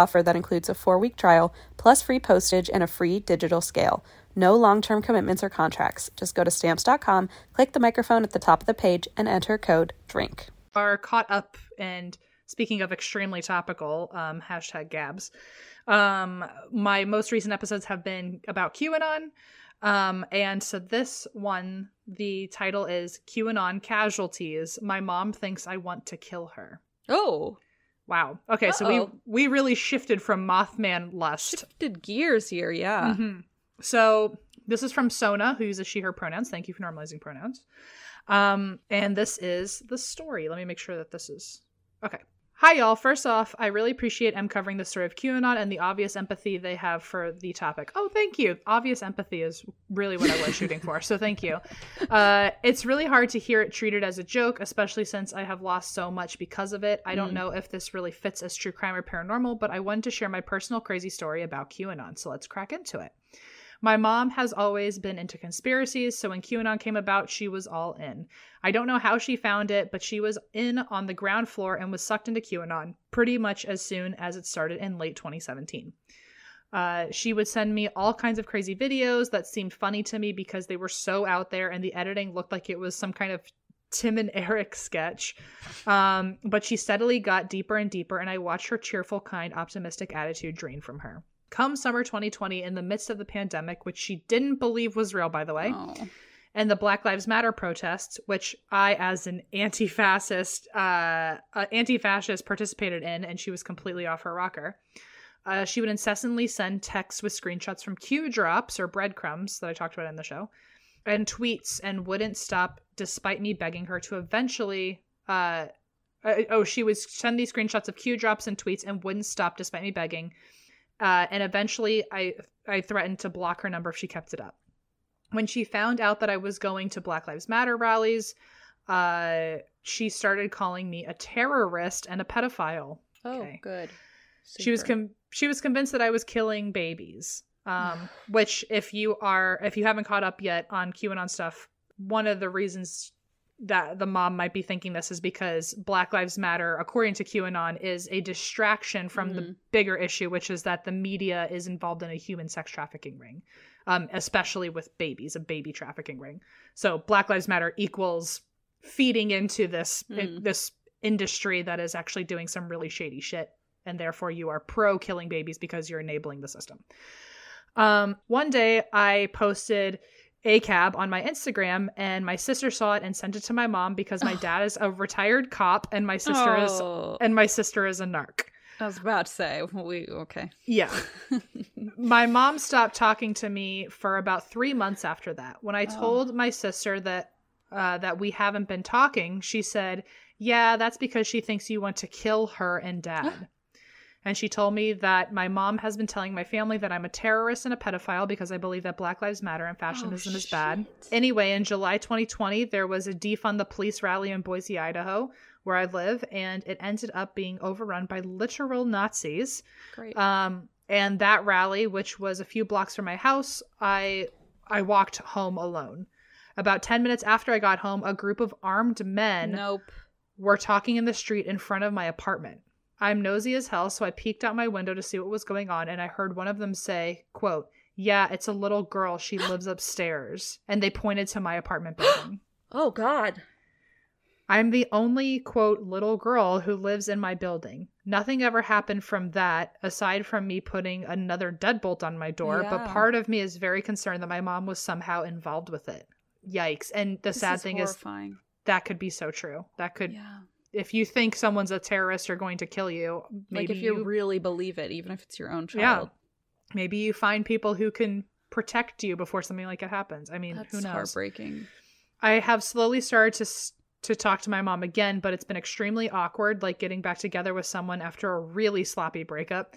offer that includes a four-week trial plus free postage and a free digital scale. No long-term commitments or contracts. Just go to stamps dot com, click the microphone at the top of the page, and enter code DRINK. Are caught up, and speaking of extremely topical, um, hashtag Gabs, um, my most recent episodes have been about QAnon, um, and so this one, the title is QAnon Casualties. My mom thinks I want to kill her. Oh. Wow. Okay, Uh-oh. so we we really shifted from Mothman lust. Shifted gears here, yeah. Mm-hmm. So this is from Sona, who uses she, her pronouns. Thank you for normalizing pronouns. Um, and this is the story. Let me make sure that this is... Okay. Hi, y'all. First off, I really appreciate Em covering the story of QAnon and the obvious empathy they have for the topic. Oh, thank you. Obvious empathy is really what I was shooting for, so thank you. Uh, it's really hard to hear it treated as a joke, especially since I have lost so much because of it. I don't mm. know if this really fits as true crime or paranormal, but I wanted to share my personal crazy story about QAnon, so let's crack into it. My mom has always been into conspiracies, so when QAnon came about, she was all in. I don't know how she found it, but she was in on the ground floor and was sucked into QAnon pretty much as soon as it started in late twenty seventeen. Uh, she would send me all kinds of crazy videos that seemed funny to me because they were so out there and the editing looked like it was some kind of Tim and Eric sketch. Um, but she steadily got deeper and deeper, and I watched her cheerful, kind, optimistic attitude drain from her. Come summer twenty twenty, in the midst of the pandemic, which she didn't believe was real, by the way, Aww. and the Black Lives Matter protests, which I, as an anti-fascist, uh, uh, anti-fascist participated in, and she was completely off her rocker. Uh, she would incessantly send texts with screenshots from Q drops or breadcrumbs that I talked about in the show, and tweets, and wouldn't stop despite me begging her to eventually... Uh, uh, oh, she would send these screenshots of Q drops and tweets and wouldn't stop despite me begging. Uh, and eventually I I threatened to block her number if she kept it up. When she found out that I was going to Black Lives Matter rallies, uh, she started calling me a terrorist and a pedophile. Oh, okay. Good. Super. She was com- she was convinced that I was killing babies, um, which if you are if you haven't caught up yet on QAnon stuff, one of the reasons that the mom might be thinking this is because Black Lives Matter, according to QAnon, is a distraction from mm-hmm. the bigger issue, which is that the media is involved in a human sex trafficking ring, um, especially with babies, a baby trafficking ring. So Black Lives Matter equals feeding into this mm. in, this industry that is actually doing some really shady shit, and therefore you are pro killing babies because you're enabling the system. Um, one day I posted a cab on my Instagram, and my sister saw it and sent it to my mom because my dad is a retired cop and my sister oh. is and my sister is a narc. I was about to say, we okay. Yeah. My mom stopped talking to me for about three months after that. When I told oh. my sister that uh, that we haven't been talking, she said, "Yeah, that's because she thinks you want to kill her and dad." And she told me that my mom has been telling my family that I'm a terrorist and a pedophile because I believe that Black Lives Matter and fascism oh, is bad. Anyway, in July twenty twenty, there was a defund the police rally in Boise, Idaho, where I live, and it ended up being overrun by literal Nazis. Great. Um, and that rally, which was a few blocks from my house, I I walked home alone. About ten minutes after I got home, a group of armed men nope. were talking in the street in front of my apartment. I'm nosy as hell, so I peeked out my window to see what was going on, and I heard one of them say, quote, "Yeah, it's a little girl. She lives upstairs." And they pointed to my apartment building. Oh, God. I'm the only, quote, "little girl" who lives in my building. Nothing ever happened from that, aside from me putting another deadbolt on my door, yeah. but part of me is very concerned that my mom was somehow involved with it. Yikes. And the this sad is thing horrifying. is that could be so true. That could... Yeah. If you think someone's a terrorist or going to kill you, maybe like if you, you really believe it, even if it's your own child. Yeah. Maybe you find people who can protect you before something like it happens. I mean, That's who knows? That's heartbreaking. I have slowly started to to talk to my mom again, but it's been extremely awkward, like getting back together with someone after a really sloppy breakup.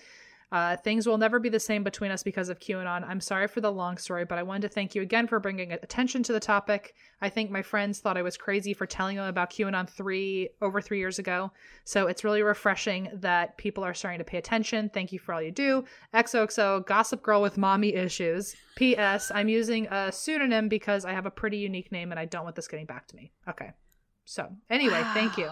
Uh, things will never be the same between us because of QAnon. I'm sorry for the long story, but I wanted to thank you again for bringing attention to the topic. I think my friends thought I was crazy for telling them about QAnon three over three years ago. So it's really refreshing that people are starting to pay attention. Thank you for all you do. X O X O, Gossip Girl with Mommy Issues. P S. I'm using a pseudonym because I have a pretty unique name and I don't want this getting back to me. Okay. So anyway, wow. thank you.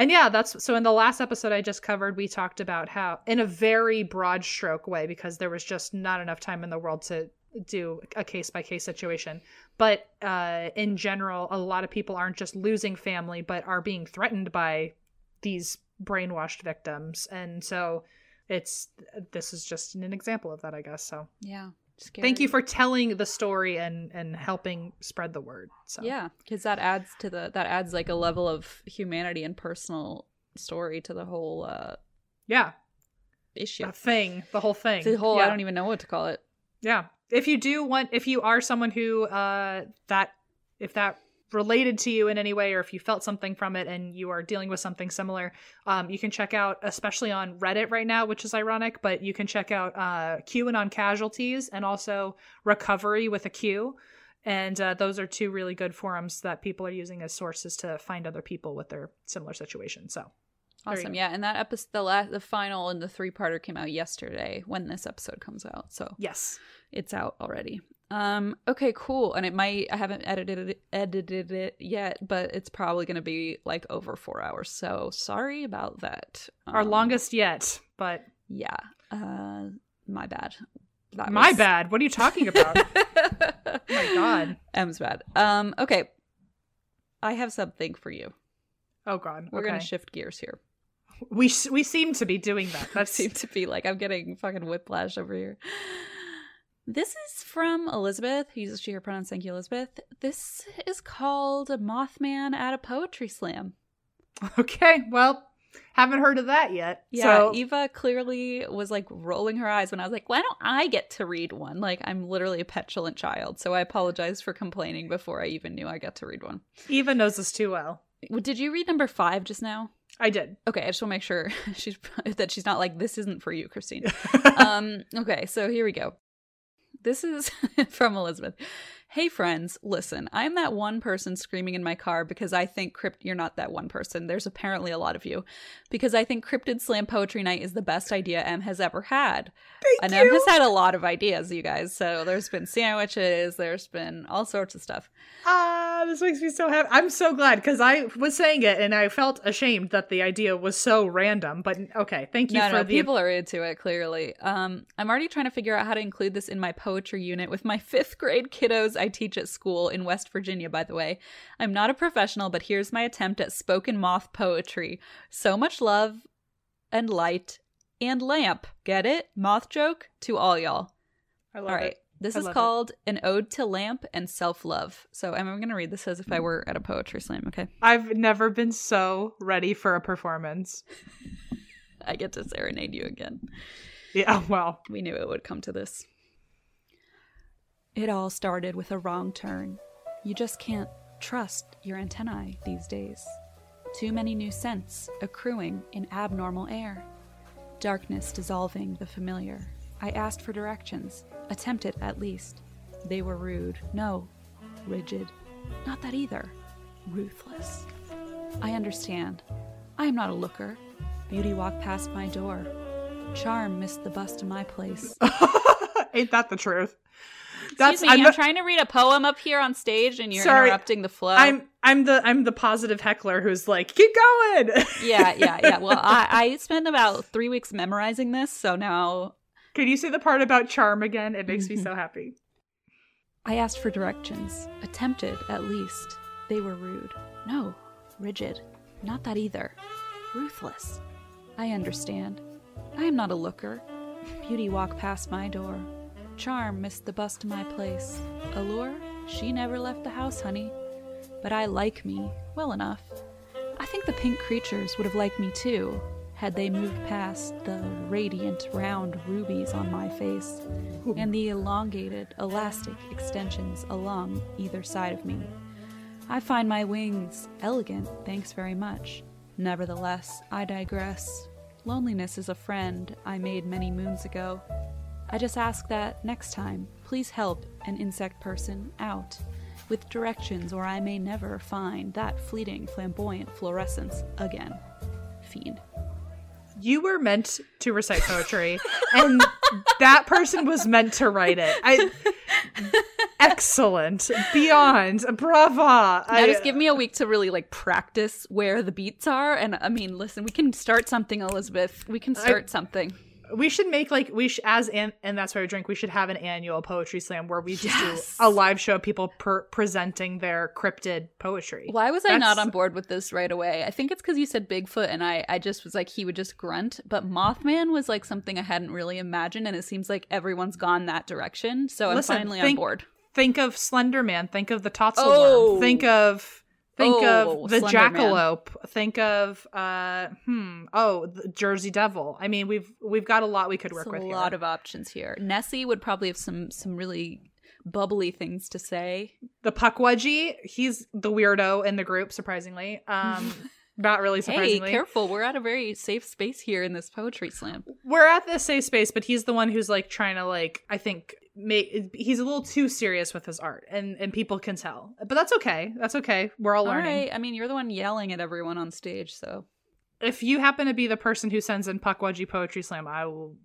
And yeah, that's so in the last episode I just covered, we talked about how in a very broad stroke way, because there was just not enough time in the world to do a case by case situation. But uh, in general, a lot of people aren't just losing family, but are being threatened by these brainwashed victims. And so it's this is just an example of that, I guess. So, yeah. Scary. Thank you for telling the story and, and helping spread the word. So. Yeah, because that adds to the that adds like a level of humanity and personal story to the whole uh yeah issue the thing the whole thing the whole yeah. I don't even know what to call it. Yeah, if you do want if you are someone who uh that if that related to you in any way, or if you felt something from it and you are dealing with something similar, um you can check out, especially on Reddit right now, which is ironic, but you can check out uh QAnon Casualties and also Recovery with a Q, and uh, those are two really good forums that people are using as sources to find other people with their similar situation. So awesome. Yeah, and that episode, the last the final and the three-parter came out yesterday when this episode comes out, so yes, it's out already. Um okay, cool. And it might I haven't edited it edited it yet, but it's probably gonna be like over four hours, so sorry about that. Um, our longest yet, but yeah, uh my bad. That my was... bad what are you talking about? Oh my god, M's bad. Um okay, I have something for you. Oh god, we're okay. Gonna shift gears here. We sh- we seem to be doing that. That seemed to be like I'm getting fucking whiplash over here. This is from Elizabeth, who uses she her pronouns. Thank you, Elizabeth. This is called Mothman at a Poetry Slam. Okay, well, haven't heard of that yet. Yeah, so. Eva clearly was like rolling her eyes when I was like, why don't I get to read one? Like, I'm literally a petulant child, so I apologize for complaining before I even knew I got to read one. Eva knows this too well. Did you read number five just now? I did. Okay, I just want to make sure she's that she's not like, this isn't for you, Christine. um, okay, so here we go. This is from Elizabeth. Hey, friends, listen, I'm that one person screaming in my car because I think crypt. You're not that one person. There's apparently a lot of you. Because I think Cryptid Slam Poetry Night is the best idea Em has ever had. Thank and you. Em has had a lot of ideas, you guys. So there's been sandwiches. There's been all sorts of stuff. Ah, uh, this makes me so happy. I'm so glad because I was saying it and I felt ashamed that the idea was so random. But okay, thank you no, for no, the... people are into it, clearly. Um, I'm already trying to figure out how to include this in my poetry unit with my fifth grade kiddos I teach at school in West Virginia, by the way. I'm not a professional, but here's my attempt at spoken moth poetry. So much love and light and lamp. Get it? Moth joke to all y'all. I love all right. it. This I is called it. An Ode to Lamp and Self-Love. So I'm going to read this as if I were at a poetry slam, okay? I've never been so ready for a performance. I get to serenade you again. Yeah, well. We knew it would come to this. It all started with a wrong turn. You just can't trust your antennae these days. Too many new scents accruing in abnormal air. Darkness dissolving the familiar. I asked for directions, attempted at least. They were rude, no, rigid. Not that either, ruthless. I understand. I am not a looker. Beauty walked past my door. Charm missed the bus to my place. Ain't that the truth? That's, Excuse me, I'm, I'm trying to read a poem up here on stage and you're sorry, interrupting the flow. I'm I'm the I'm the positive heckler who's like, keep going. Yeah, yeah, yeah. Well, I, I spent about three weeks memorizing this, so now... Can you say the part about charm again? It makes mm-hmm. me so happy. I asked for directions. Attempted, at least. They were rude. No, rigid. Not that either. Ruthless. I understand. I am not a looker. Beauty walked past my door. Charm missed the bus to my place. Allure, she never left the house, honey. But I like me well enough. I think the pink creatures would have liked me too, had they moved past the radiant round rubies on my face and the elongated elastic extensions along either side of me. I find my wings elegant, thanks very much. Nevertheless, I digress. Loneliness is a friend I made many moons ago. I just ask that next time, please help an insect person out with directions or I may never find that fleeting flamboyant fluorescence again. Fiend. You were meant to recite poetry and that person was meant to write it. I excellent. Beyond. Bravo. Now I, just give me a week to really like practice where the beats are. And I mean, listen, we can start something, Elizabeth. We can start I, something. We should make like we sh- as an- and that's why we drink. We should have an annual poetry slam where we just yes. do a live show of people per- presenting their cryptid poetry. Why was that's... I not on board with this right away? I think it's because you said Bigfoot, and I I just was like he would just grunt. But Mothman was like something I hadn't really imagined, and it seems like everyone's gone that direction. So I'm Listen, finally think, on board. Think of Slenderman. Think of the Totzel worm. Oh. Think of Think oh, of the Jackalope. Man. Think of uh, hmm. Oh, the Jersey Devil. I mean, we've we've got a lot we could work with. A lot here. of options here. Nessie would probably have some some really bubbly things to say. The Puckwudgie, he's the weirdo in the group, surprisingly. Um, not really surprisingly. Hey, careful! We're at a very safe space here in this poetry slam. We're at this safe space, but he's the one who's like trying to like I think. Make, he's a little too serious with his art, and, and people can tell. But that's okay. That's okay. We're all, all learning. Right. I mean, you're the one yelling at everyone on stage, so. If you happen to be the person who sends in Puckwudgie Poetry Slam, I will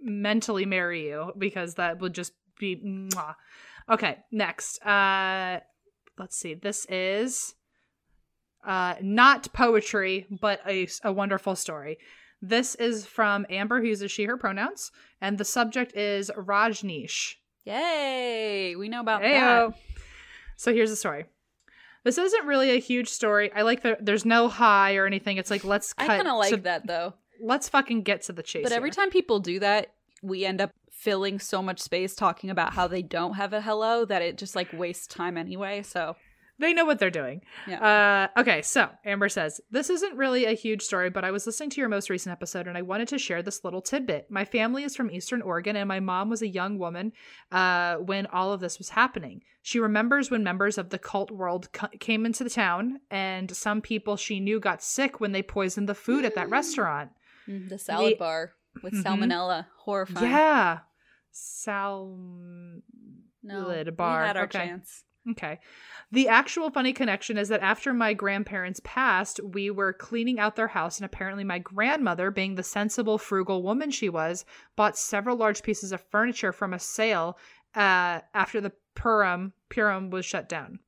mentally marry you, because that would just be mwah. Okay, next. Uh, let's see. This is uh, not poetry, but a, a wonderful story. This is from Amber, who uses she, her pronouns, and the subject is Rajneesh. Yay! We know about Ayo. that. So here's the story. This isn't really a huge story. I like that there's no high or anything. It's like, let's cut. I kind of like to, that, though. Let's fucking get to the chase. But every here. time people do that, we end up filling so much space talking about how they don't have a hello that it just, like, wastes time anyway, so... They know what they're doing. Yeah. Uh, okay, so Amber says, this isn't really a huge story, but I was listening to your most recent episode, and I wanted to share this little tidbit. My family is from Eastern Oregon, and my mom was a young woman uh, when all of this was happening. She remembers when members of the cult world co- came into the town, and some people she knew got sick when they poisoned the food at that restaurant. The salad the- bar with mm-hmm. salmonella. Horrifying. Yeah. Salad no, bar. We had our okay. chance. Okay. The actual funny connection is that after my grandparents passed, we were cleaning out their house, and apparently my grandmother, being the sensible, frugal woman she was, bought several large pieces of furniture from a sale uh, after the Purim, Purim was shut down.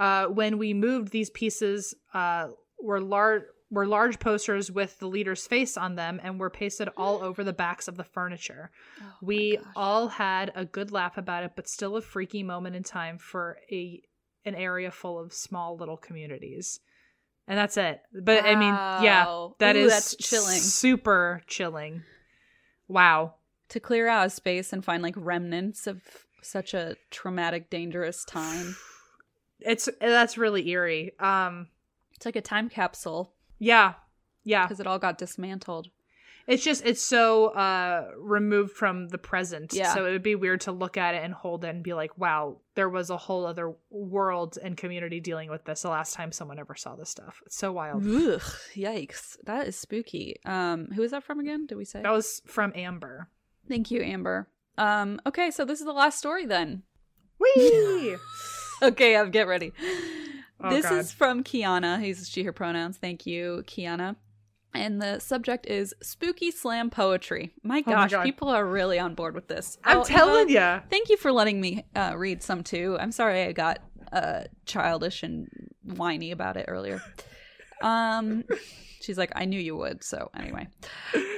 Uh, when we moved, these pieces uh, were large were large posters with the leader's face on them and were pasted all over the backs of the furniture. Oh, we all had a good laugh about it, but still a freaky moment in time for a an area full of small little communities. And that's it. But wow. I mean, yeah, that Ooh, is that's chilling. super chilling. Wow. To clear out a space and find like remnants of such a traumatic, dangerous time. It's that's really eerie. Um, it's like a time capsule. Yeah, yeah. Because it all got dismantled. It's just, it's so uh, removed from the present. Yeah. So it would be weird to look at it and hold it and be like, wow, there was a whole other world and community dealing with this the last time someone ever saw this stuff. It's so wild. Ugh, yikes. That is spooky. Um, who is that from again? Did we say? That was from Amber. Thank you, Amber. Um, okay, so this is the last story then. Whee! Okay, I'll get ready. Oh, this God. is from Kiana. He's she, her pronouns. Thank you, Kiana. And the subject is spooky slam poetry. My gosh, oh my people are really on board with this. I'm oh, telling you. Know, thank you for letting me uh, read some too. I'm sorry I got uh, childish and whiny about it earlier. Um, she's like, I knew you would. So anyway,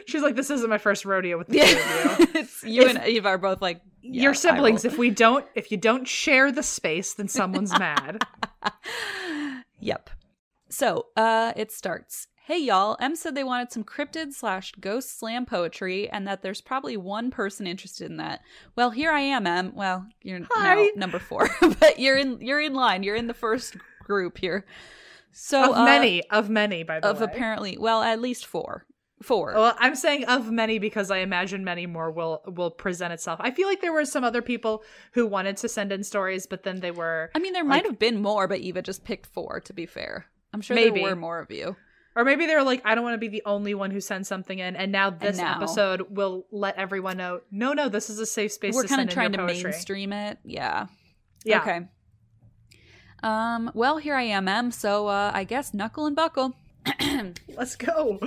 she's like, this isn't my first rodeo with the two of you. It's you if, and Eva are both like yeah, your siblings. If we don't, if you don't share the space, then someone's mad. Yep. So uh, it starts. Hey y'all, Em said they wanted some cryptid slash ghost slam poetry and that there's probably one person interested in that. Well, here I am, Em. Well, you're now number four, but you're in you're in line. You're in the first group here. So of uh, many, of many, by the of way. Of apparently, well, at least four. Four. Well, I'm saying of many because I imagine many more will will present itself. I feel like there were some other people who wanted to send in stories, but then they were... I mean, there like, might have been more, but Eva just picked four, to be fair. I'm sure maybe. there were more of you. Or maybe they were like, I don't want to be the only one who sends something in, and now this and now, episode will let everyone know, no, no, this is a safe space we're to send in your poetry. We're kind of trying to mainstream it. Yeah. Yeah. Okay. Um, well, here I am, Em, so uh, I guess knuckle and buckle. Let's go.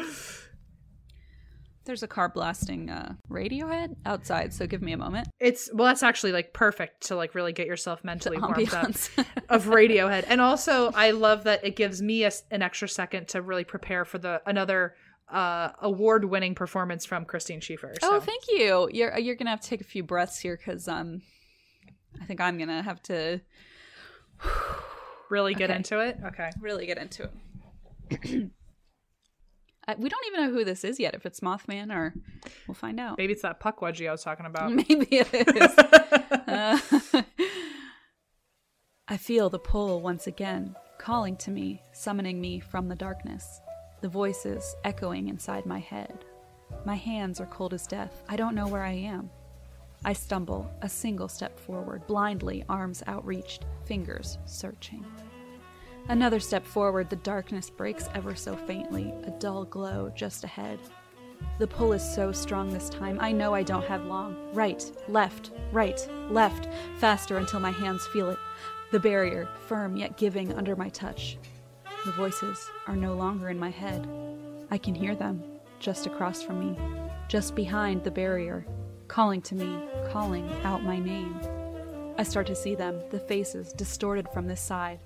There's a car blasting uh, Radiohead outside, so give me a moment. It's well, that's actually like perfect to like really get yourself mentally warmed up of Radiohead, and also I love that it gives me a, an extra second to really prepare for the another uh, award-winning performance from Christine Schieffer. So. Oh, thank you. You're you're gonna have to take a few breaths here because um, I think I'm gonna have to really get okay. into it. Okay, really get into it. We don't even know who this is yet, if it's Mothman or we'll find out. Maybe it's that Puckwudgie I was talking about. Maybe it is. uh, I feel the pull once again. calling to me, summoning me from the darkness, the voices echoing inside my head. My hands are cold as death. I don't know where I am. I stumble, a single step forward, blindly, arms outreached, fingers searching. Another step forward, the darkness breaks ever so faintly, a dull glow just ahead. The pull is so strong this time, I know I don't have long. Right, left, right, left, faster until my hands feel it. The barrier, firm yet giving under my touch. The voices are no longer in my head. I can hear them, just across from me, just behind the barrier, calling to me, calling out my name. I start to see them, the faces distorted from this side.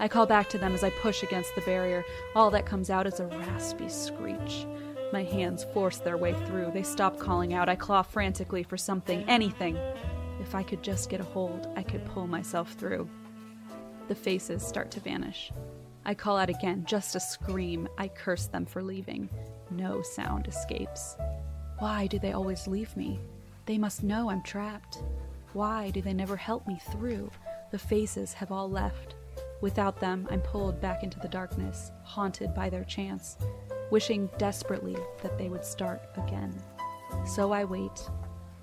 I call back to them as I push against the barrier. All that comes out is a raspy screech. My hands force their way through. They stop calling out. I claw frantically for something, anything. If I could just get a hold, I could pull myself through. The faces start to vanish. I call out again, just a scream. I curse them for leaving. No sound escapes. Why do they always leave me? They must know I'm trapped. Why do they never help me through? The faces have all left. Without them, I'm pulled back into the darkness, haunted by their chance, wishing desperately that they would start again. So I wait.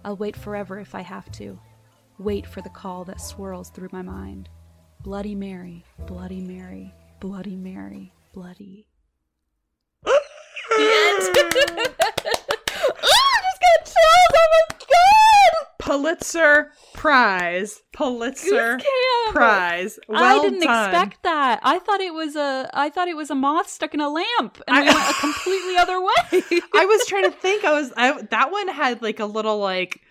I'll wait forever if I have to. Wait for the call that swirls through my mind. Bloody Mary, Bloody Mary, Bloody Mary, Bloody... The end! Pulitzer Prize. Pulitzer Prize. Well I didn't done. expect that. I thought it was a I thought it was a moth stuck in a lamp and I, we went a completely other way. I was trying to think. I was I, that one had like a little like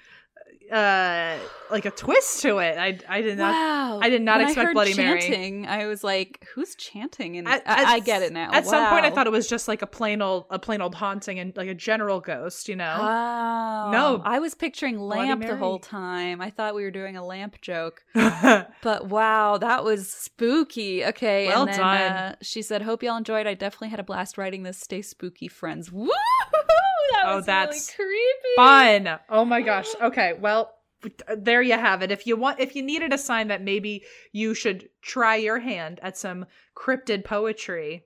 uh like a twist to it. I I did not wow. I did not when expect I Bloody chanting, Mary. I was like, who's chanting? And at, I, at, I get it now. At wow. some point I thought it was just like a plain old a plain old haunting and like a general ghost, you know. Wow. No. I was picturing lamp the whole time. I thought we were doing a lamp joke. But wow, that was spooky. Okay. Well and then, done. Uh, she said, hope y'all enjoyed. I definitely had a blast writing this. Stay spooky, friends. Woo! That oh, was that's really creepy. Fun. Oh my gosh. Okay. Well, there you have it. If you want, if you needed a sign that maybe you should try your hand at some cryptid poetry,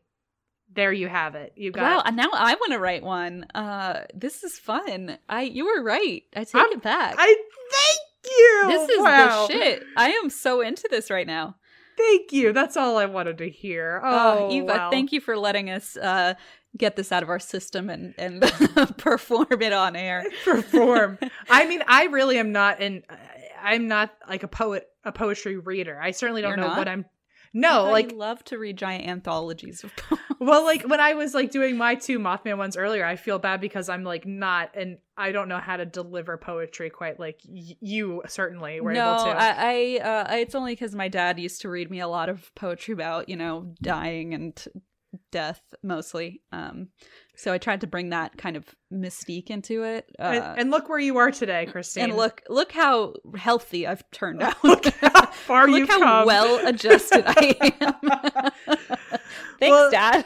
there you have it. You got wow, it. Now I want to write one. Uh, this is fun. I you were right. I take I'm, it back. I thank you. This is wow. the shit. I am so into this right now. Thank you. That's all I wanted to hear. Oh, oh Eva, wow. Thank you for letting us uh, get this out of our system and, and perform it on air. Perform. I mean, I really am not an I'm not like a poet, a poetry reader. I certainly don't You're know not? what I'm. No, I like love to read giant anthologies of poems. Well, like when I was like doing my two Mothman ones earlier, I feel bad because I'm like not and I don't know how to deliver poetry quite like y- you certainly were no, able to. No, I, I uh, it's only because my dad used to read me a lot of poetry about, you know, dying and death mostly. Um, so I tried to bring that kind of mystique into it. Uh, and, and look where you are today, Christine. And look, look how healthy I've turned out. Look how far you've come. Look how well adjusted I am. Thanks, well, Dad.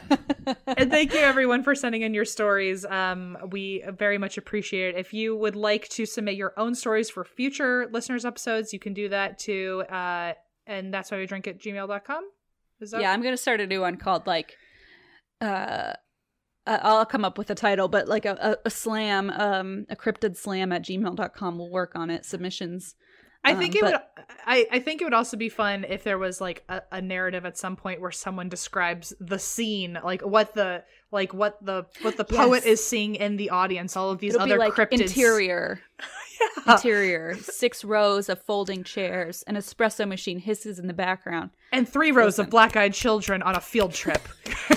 And thank you, everyone, for sending in your stories. Um, we very much appreciate it. If you would like to submit your own stories for future listeners' episodes, you can do that to, uh, and that's why we drink at gmail dot com. Is that- yeah, I'm going to start a new one called like. Uh, I'll come up with a title, but like a, a, a slam, um, a cryptid slam at gmail dot com will work on it. Submissions. I think um, it but- would. I, I think it would also be fun if there was like a, a narrative at some point where someone describes the scene, like what the like what the what the yes. poet is seeing in the audience. All of these It'll other be like cryptids. Interior, yeah. interior. Six rows of folding chairs. An espresso machine hisses in the background. And three rows Listen. of black-eyed children on a field trip.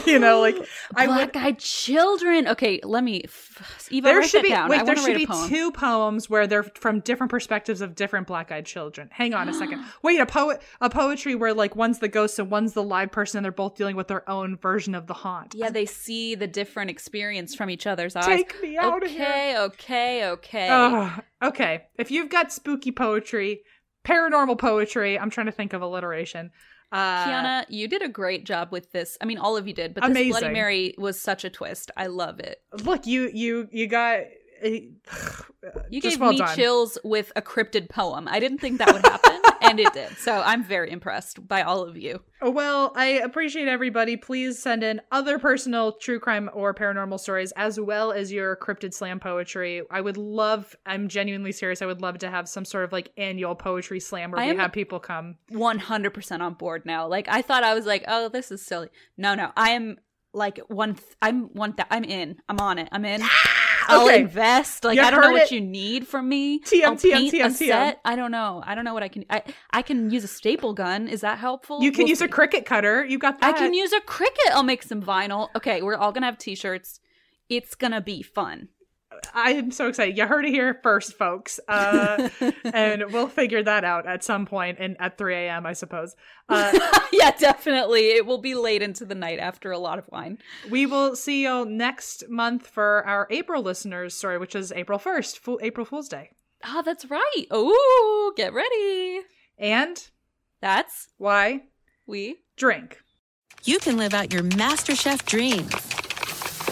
You know, like I black-eyed would... children. Okay, let me. F- Eva, there should be down. wait. I there should be poem. two poems where they're from different perspectives of different black-eyed children. Hang on a second. Wait, a poet, a poetry where like one's the ghost and one's the live person, and they're both dealing with their own version of the haunt. Yeah, they see the different experience from each other's eyes. Take me out okay, of here. Okay, okay, okay. Oh, okay. If you've got spooky poetry, paranormal poetry. I'm trying to think of alliteration. Uh, Kiana, you did a great job with this. I mean, all of you did, but this amazing. Bloody Mary was such a twist. I love it. Look, you you you got uh, you gave well me done. chills with a cryptid poem. I didn't think that would happen. And it did. So I'm very impressed by all of you. Well, I appreciate everybody. Please send in other personal true crime or paranormal stories, as well as your cryptid slam poetry. I would love, I'm genuinely serious, I would love to have some sort of like annual poetry slam where I we have people come. one hundred percent on board now. Like, I thought I was like, oh, this is silly. No, no, I am like one, th- I'm one, th- I'm in, I'm on it, I'm in. I'll okay. invest. Like, you I don't know what it. you need from me. T M, I'll T M, paint T M, a T M. Set. I don't know. I don't know what I can. I I can use a staple gun. Is that helpful? You can we'll use see. a cricket cutter. You got that. I can use a cricket. I'll make some vinyl. Okay, we're all gonna have t-shirts. It's gonna be fun. I am so excited. You heard it here first, folks. Uh, and we'll figure that out at some point and at three a.m., I suppose. Uh, yeah, definitely. It will be late into the night after a lot of wine. We will see y'all next month for our April listeners' story, which is April first, Fool- April Fool's Day. Oh, that's right. Oh, get ready. And that's why we drink. You can live out your MasterChef dreams